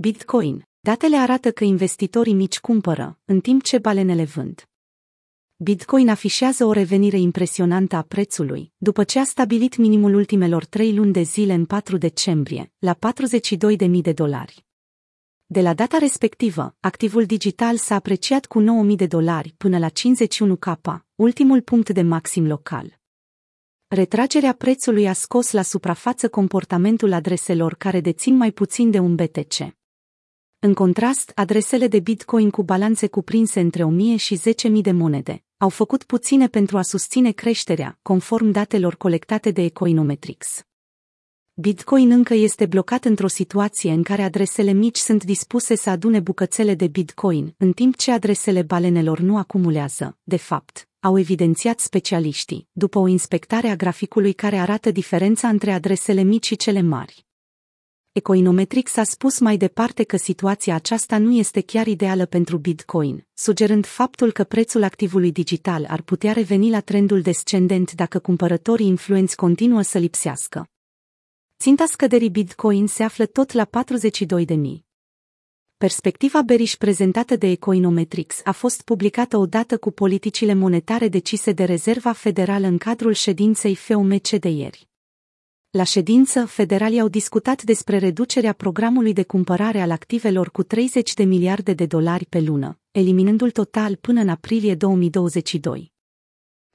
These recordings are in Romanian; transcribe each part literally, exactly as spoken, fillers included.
Bitcoin. Datele arată că investitorii mici cumpără, în timp ce balenele vând. Bitcoin afișează o revenire impresionantă a prețului, după ce a stabilit minimul ultimelor trei luni de zile în patru decembrie, la patruzeci și două de mii de dolari. De la data respectivă, activul digital s-a apreciat cu nouă mii de dolari până la cincizeci și unu de mii, ultimul punct de maxim local. Retragerea prețului a scos la suprafață comportamentul adreselor care dețin mai puțin de un B T C. În contrast, adresele de Bitcoin cu balanțe cuprinse între o mie și zece mii de monede au făcut puține pentru a susține creșterea, conform datelor colectate de Ecoinometrics. Bitcoin încă este blocat într-o situație în care adresele mici sunt dispuse să adune bucățele de Bitcoin, în timp ce adresele balenelor nu acumulează, de fapt, au evidențiat specialiștii, după o inspectare a graficului care arată diferența între adresele mici și cele mari. Ecoinometrics a spus mai departe că situația aceasta nu este chiar ideală pentru Bitcoin, sugerând faptul că prețul activului digital ar putea reveni la trendul descendent dacă cumpărătorii influenți continuă să lipsească. Ținta scăderii Bitcoin se află tot la patruzeci și două de mii. Perspectiva bearish prezentată de Ecoinometrics a fost publicată odată cu politicile monetare decise de Rezerva Federală în cadrul ședinței F O M C de ieri. La ședință, federalii au discutat despre reducerea programului de cumpărare al activelor cu treizeci de miliarde de dolari pe lună, eliminându-l total până în aprilie două mii douăzeci și doi.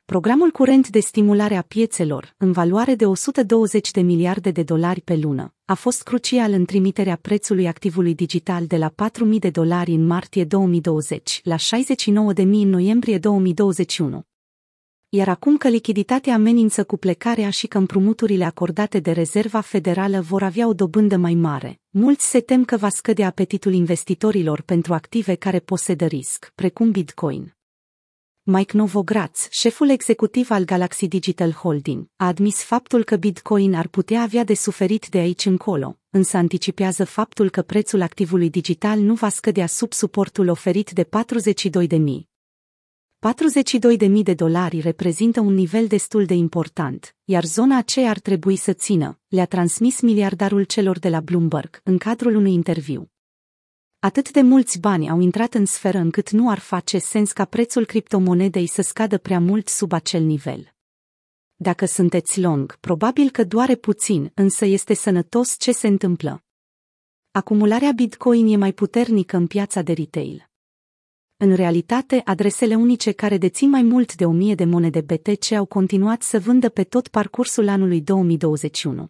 Programul curent de stimulare a piețelor, în valoare de o sută douăzeci de miliarde de dolari pe lună, a fost crucial în trimiterea prețului activului digital de la patru mii de dolari în martie două mii douăzeci la șaizeci și nouă de mii în noiembrie două mii douăzeci și unu. Iar acum că lichiditatea amenință cu plecarea și că împrumuturile acordate de Rezerva Federală vor avea o dobândă mai mare, mulți se tem că va scădea apetitul investitorilor pentru active care posedă risc, precum Bitcoin. Mike Novogratz, șeful executiv al Galaxy Digital Holding, a admis faptul că Bitcoin ar putea avea de suferit de aici încolo, însă anticipează faptul că prețul activului digital nu va scădea sub suportul oferit de patruzeci și două de mii. patruzeci și două de mii de dolari reprezintă un nivel destul de important, iar zona aceea ar trebui să țină, le-a transmis miliardarul celor de la Bloomberg în cadrul unui interviu. Atât de mulți bani au intrat în sferă încât nu ar face sens ca prețul criptomonedei să scadă prea mult sub acel nivel. Dacă sunteți long, probabil că doare puțin, însă este sănătos ce se întâmplă. Acumularea Bitcoin e mai puternică în piața de retail. În realitate, adresele unice care dețin mai mult de o mie de monede B T C au continuat să vândă pe tot parcursul anului două mii douăzeci și unu.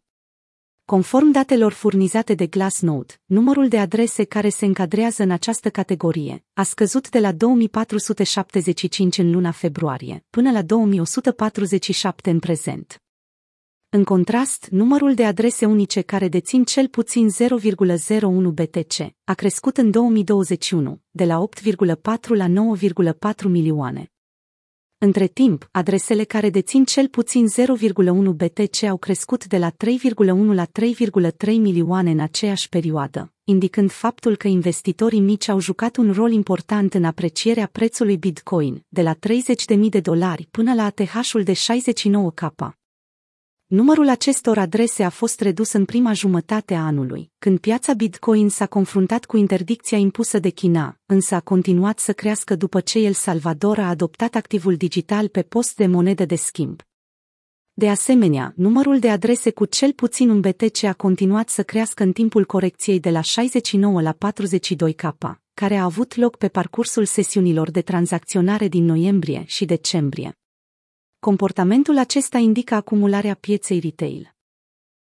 Conform datelor furnizate de Glassnode, numărul de adrese care se încadrează în această categorie a scăzut de la două mii patru sute șaptezeci și cinci în luna februarie până la două mii o sută patruzeci și șapte în prezent. În contrast, numărul de adrese unice care dețin cel puțin zero virgulă zero unu B T C a crescut în două mii douăzeci și unu, de la opt virgulă patru la nouă virgulă patru milioane. Între timp, adresele care dețin cel puțin zero virgulă unu B T C au crescut de la trei virgulă unu la trei virgulă trei milioane în aceeași perioadă, indicând faptul că investitorii mici au jucat un rol important în aprecierea prețului Bitcoin, de la treizeci de mii de dolari până la A T H-ul de șaizeci și nouă de mii. Numărul acestor adrese a fost redus în prima jumătate a anului, când piața Bitcoin s-a confruntat cu interdicția impusă de China, însă a continuat să crească după ce El Salvador a adoptat activul digital pe post de monedă de schimb. De asemenea, numărul de adrese cu cel puțin un B T C a continuat să crească în timpul corecției de la șaizeci și nouă la patruzeci și două de mii, care a avut loc pe parcursul sesiunilor de tranzacționare din noiembrie și decembrie. Comportamentul acesta indică acumularea pieței retail.